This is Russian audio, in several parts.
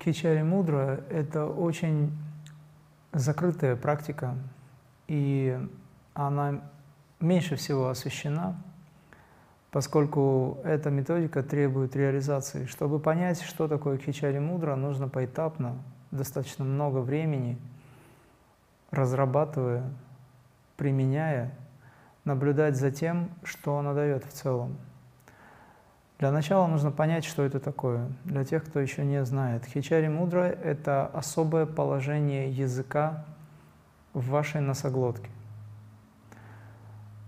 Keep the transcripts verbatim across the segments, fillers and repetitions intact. Кхечари-мудра — это очень закрытая практика, и она меньше всего освещена, поскольку эта методика требует реализации. Чтобы понять, что такое кхечари-мудра, нужно поэтапно, достаточно много времени, разрабатывая, применяя, наблюдать за тем, что она дает в целом. Для начала нужно понять, что это такое, для тех, кто еще не знает. Кхечари-мудра — это особое положение языка в вашей носоглотке.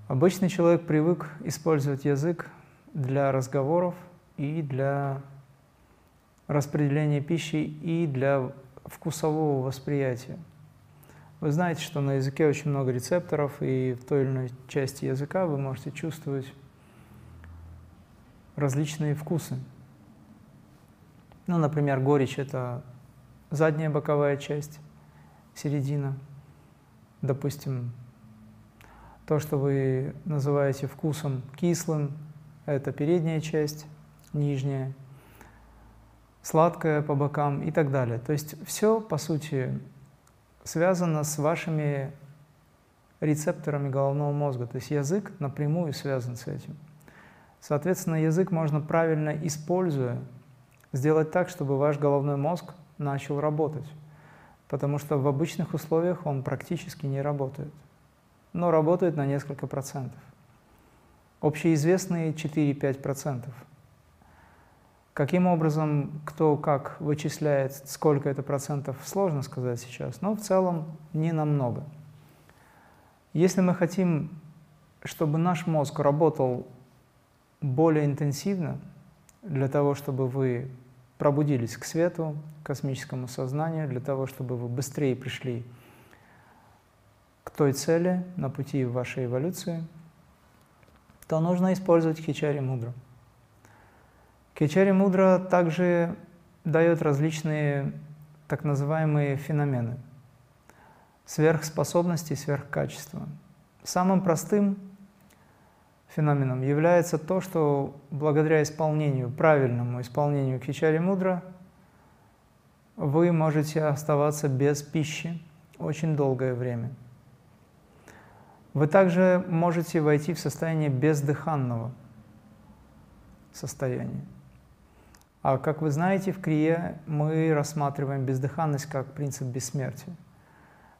Обычный человек привык использовать язык для разговоров и для распределения пищи, и для вкусового восприятия. Вы знаете, что на языке очень много рецепторов, и в той или иной части языка вы можете чувствовать различные вкусы. Ну, например, горечь — это задняя боковая часть, середина, допустим. То, что вы называете вкусом кислым, это передняя часть, нижняя, сладкая по бокам и так далее. То есть все, по сути, связано с вашими рецепторами головного мозга. То есть язык напрямую связан с этим. Соответственно, язык можно, правильно используя, сделать так, чтобы ваш головной мозг начал работать. Потому что в обычных условиях он практически не работает, но работает на несколько процентов. Общеизвестные четыре-пять процентов. Каким образом, кто как вычисляет, сколько это процентов, сложно сказать сейчас, но в целом не намного. Если мы хотим, чтобы наш мозг работал более интенсивно, для того, чтобы вы пробудились к свету, к космическому сознанию, для того, чтобы вы быстрее пришли к той цели на пути вашей эволюции, то нужно использовать кхечари-мудру. Кхечари-мудра также дает различные так называемые феномены, сверхспособности, сверхкачества. Самым простым феноменом является то, что благодаря исполнению, правильному исполнению кхечари-мудра вы можете оставаться без пищи очень долгое время. Вы также можете войти в состояние бездыханного состояния. А как вы знаете, в крие мы рассматриваем бездыханность как принцип бессмертия.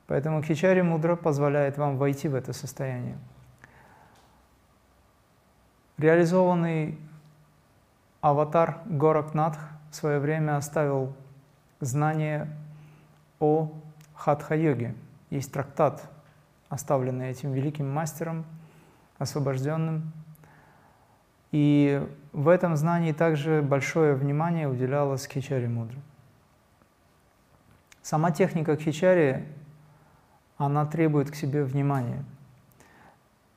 Поэтому кхечари-мудра позволяет вам войти в это состояние. Реализованный аватар Горакнатх в свое время оставил знание о хатха-йоге. Есть трактат, оставленный этим великим мастером, освобожденным. И в этом знании также большое внимание уделялось кхечари-мудре. Сама техника кхечари, она требует к себе внимания.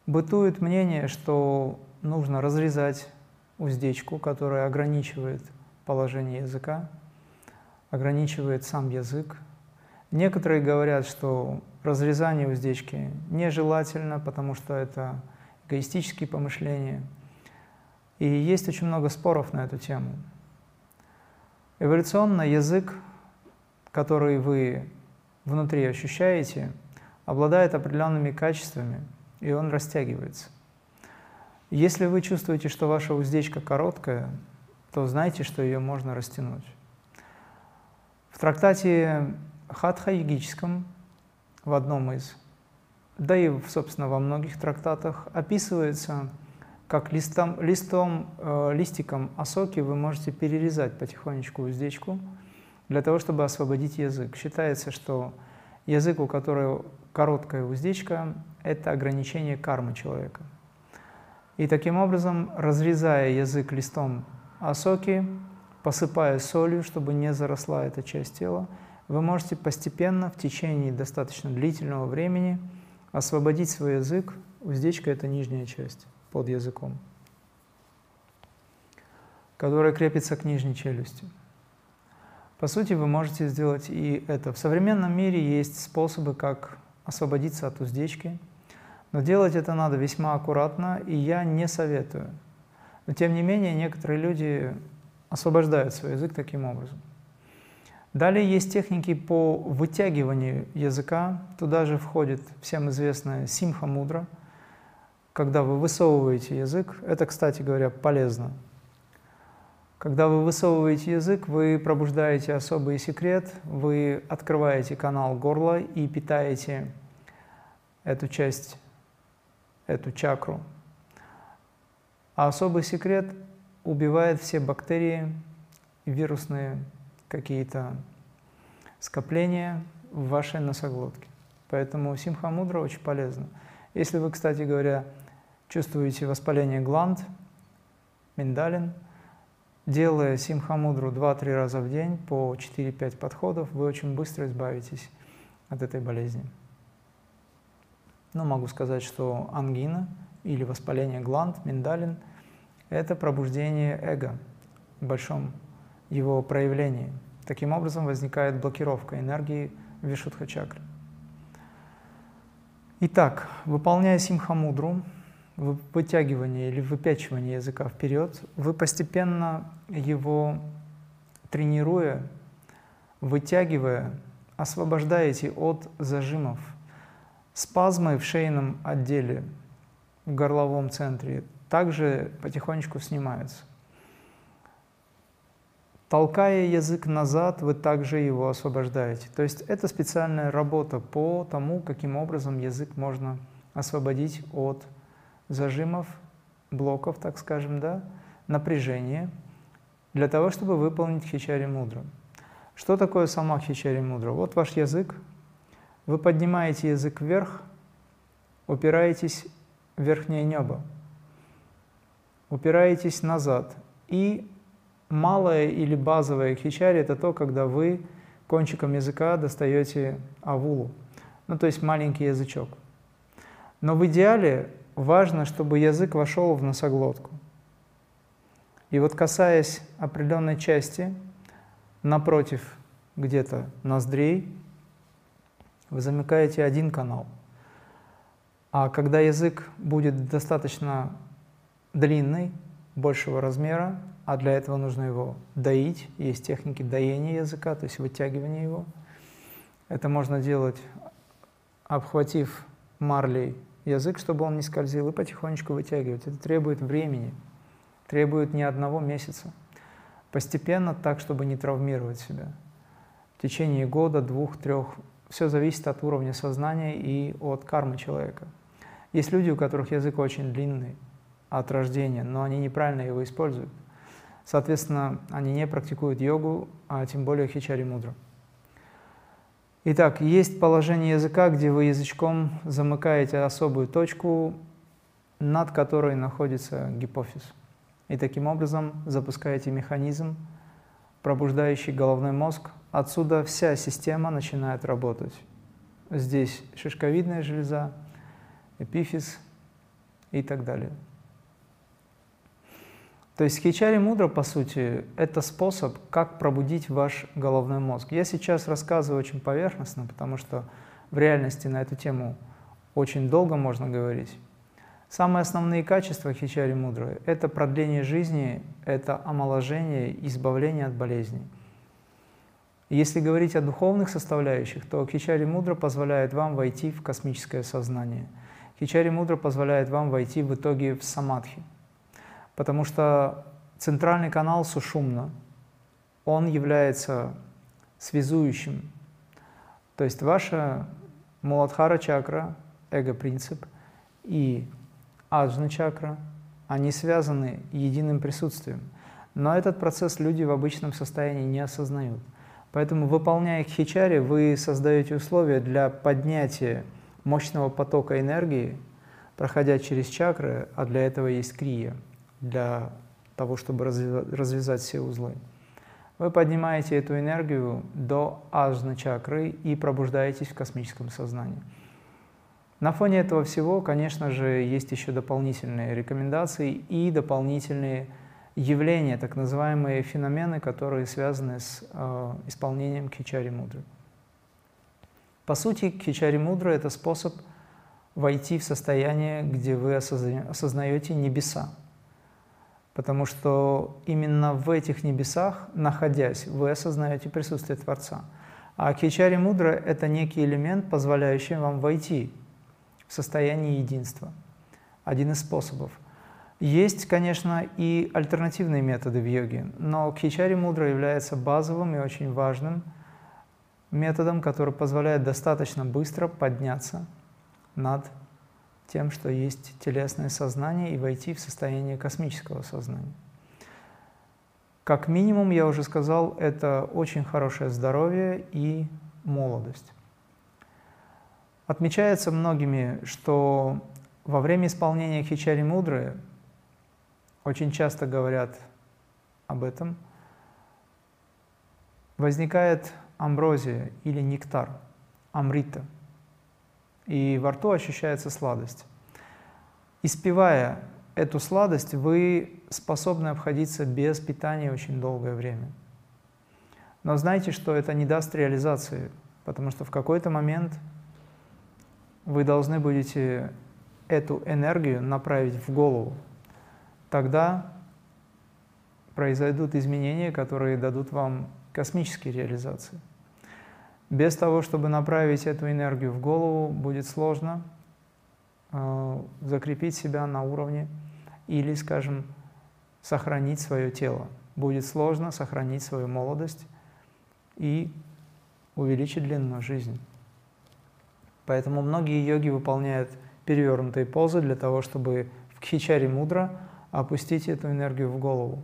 Бытует мнение, что нужно разрезать уздечку, которая ограничивает положение языка, ограничивает сам язык. Некоторые говорят, что разрезание уздечки нежелательно, потому что это эгоистические помышления. И есть очень много споров на эту тему. Эволюционно язык, который вы внутри ощущаете, обладает определенными качествами, и он растягивается. Если вы чувствуете, что ваша уздечка короткая, то знайте, что ее можно растянуть. В трактате хатха-йогическом, в одном из, да и, собственно, во многих трактатах, описывается, как листом, листом, э, листиком осоки вы можете перерезать потихонечку уздечку для того, чтобы освободить язык. Считается, что язык, у которого короткая уздечка, это ограничение кармы человека. И таким образом, разрезая язык листом осоки, посыпая солью, чтобы не заросла эта часть тела, вы можете постепенно, в течение достаточно длительного времени, освободить свой язык. Уздечка — это нижняя часть под языком, которая крепится к нижней челюсти. По сути, вы можете сделать и это. В современном мире есть способы, как освободиться от уздечки, но делать это надо весьма аккуратно, и я не советую. Но тем не менее, некоторые люди освобождают свой язык таким образом. Далее есть техники по вытягиванию языка. Туда же входит всем известная симха мудра, когда вы высовываете язык. Это, кстати говоря, полезно. Когда вы высовываете язык, вы пробуждаете особый секрет, вы открываете канал горла и питаете эту часть, эту чакру. А особый секрет убивает все бактерии, вирусные какие-то скопления в вашей носоглотке. Поэтому симха-мудра очень полезна. Если вы, кстати говоря, чувствуете воспаление гланд, миндалин, делая симха-мудру два-три раза в день по четыре-пять подходов, вы очень быстро избавитесь от этой болезни. Но могу сказать, что ангина или воспаление гланд, миндалин – это пробуждение эго в большом его проявлении. Таким образом возникает блокировка энергии в вишудха чакре. Итак, выполняя симха-мудру, вытягивание или выпячивание языка вперед, вы постепенно его тренируя, вытягивая, освобождаете от зажимов. Спазмы в шейном отделе, в горловом центре, также потихонечку снимаются. Толкая язык назад, вы также его освобождаете. То есть это специальная работа по тому, каким образом язык можно освободить от зажимов, блоков, так скажем, да, напряжения, для того, чтобы выполнить кхечари-мудру. Что такое сама кхечари-мудра? Вот ваш язык. Вы поднимаете язык вверх, упираетесь в верхнее небо, упираетесь назад. И малое или базовое кхечари – это то, когда вы кончиком языка достаете авулу, ну то есть маленький язычок. Но в идеале важно, чтобы язык вошел в носоглотку. И вот касаясь определенной части, напротив где-то ноздрей, вы замыкаете один канал. А когда язык будет достаточно длинный, большего размера, а для этого нужно его доить, есть техники доения языка, то есть вытягивания его. Это можно делать, обхватив марлей язык, чтобы он не скользил, и потихонечку вытягивать. Это требует времени, требует не одного месяца. Постепенно, так, чтобы не травмировать себя. В течение года, двух, трех, все зависит от уровня сознания и от кармы человека. Есть люди, у которых язык очень длинный от рождения, но они неправильно его используют. Соответственно, они не практикуют йогу, а тем более кхечари-мудру. Итак, есть положение языка, где вы язычком замыкаете особую точку, над которой находится гипофиз. И таким образом запускаете механизм, пробуждающий головной мозг. Отсюда вся система начинает работать. Здесь шишковидная железа, эпифиз и так далее. То есть кхечари-мудра, по сути, это способ, как пробудить ваш головной мозг. Я сейчас рассказываю очень поверхностно, потому что в реальности на эту тему очень долго можно говорить. Самые основные качества кхечари-мудры – это продление жизни, это омоложение, избавление от болезней. Если говорить о духовных составляющих, то кхечари-мудра позволяет вам войти в космическое сознание. Кхечари-мудра позволяет вам войти в итоге в самадхи. Потому что центральный канал сушумна, он является связующим. То есть ваша муладхара чакра, эго-принцип, и аджна чакра, они связаны единым присутствием. Но этот процесс люди в обычном состоянии не осознают. Поэтому, выполняя кхечари, вы создаете условия для поднятия мощного потока энергии, проходя через чакры, а для этого есть крия, для того, чтобы развязать все узлы. Вы поднимаете эту энергию до аджны чакры и пробуждаетесь в космическом сознании. На фоне этого всего, конечно же, есть еще дополнительные рекомендации и дополнительные явления, так называемые феномены, которые связаны с э, исполнением кхечари-мудры. По сути, кхечари-мудра – это способ войти в состояние, где вы осознаете небеса. Потому что именно в этих небесах, находясь, вы осознаете присутствие Творца. А Кхечари-мудра — это некий элемент, позволяющий вам войти в состояние единства. Один из способов. Есть, конечно, и альтернативные методы в йоге, но Кхечари-мудра является базовым и очень важным методом, который позволяет достаточно быстро подняться над тем, что есть телесное сознание, и войти в состояние космического сознания. Как минимум, я уже сказал, это очень хорошее здоровье и молодость. Отмечается многими, что во время исполнения Кхечари-мудры, очень часто говорят об этом, возникает амброзия или нектар, амрита, и во рту ощущается сладость. Испевая эту сладость, вы способны обходиться без питания очень долгое время. Но знайте, что это не даст реализации, потому что в какой-то момент вы должны будете эту энергию направить в голову. Тогда произойдут изменения, которые дадут вам космические реализации. Без того, чтобы направить эту энергию в голову, будет сложно э, закрепить себя на уровне или, скажем, сохранить свое тело. Будет сложно сохранить свою молодость и увеличить длину жизни. Поэтому многие йоги выполняют перевернутые позы для того, чтобы в Кхечари-мудра опустить эту энергию в голову.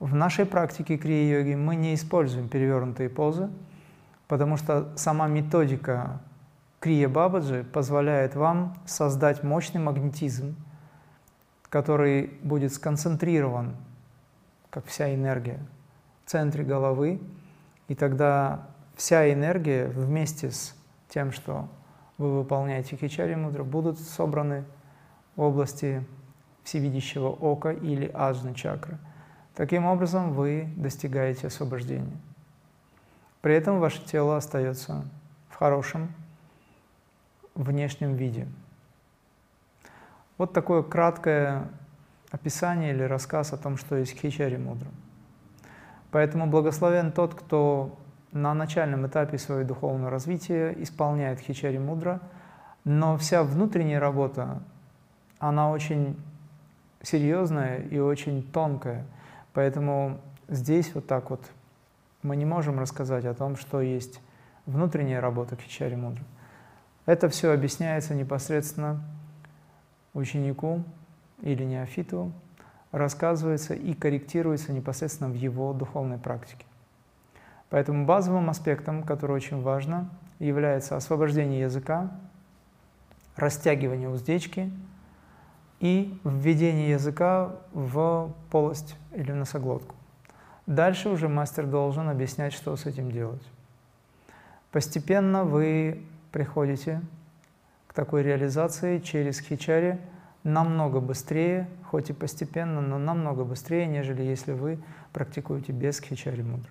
В нашей практике крия-йоги мы не используем перевернутые позы, потому что сама методика крия-бабаджи позволяет вам создать мощный магнетизм, который будет сконцентрирован, как вся энергия, в центре головы, и тогда вся энергия вместе с тем, что вы выполняете Кхечари-мудру, будут собраны в области всевидящего ока или аджны чакры. Таким образом, вы достигаете освобождения. При этом ваше тело остается в хорошем внешнем виде. Вот такое краткое описание или рассказ о том, что есть Кхечари-мудра. Поэтому благословен тот, кто на начальном этапе своего духовного развития исполняет Кхечари-мудру, но вся внутренняя работа, она очень серьезная и очень тонкая. Поэтому здесь вот так вот мы не можем рассказать о том, что есть внутренняя работа Кхечари-мудры. Это все объясняется непосредственно ученику или неофиту, рассказывается и корректируется непосредственно в его духовной практике. Поэтому базовым аспектом, который очень важно, является освобождение языка, растягивание уздечки и введение языка в полость или в носоглотку. Дальше уже мастер должен объяснять, что с этим делать. Постепенно вы приходите к такой реализации через Кхечари намного быстрее, хоть и постепенно, но намного быстрее, нежели если вы практикуете без Кхечари-мудры.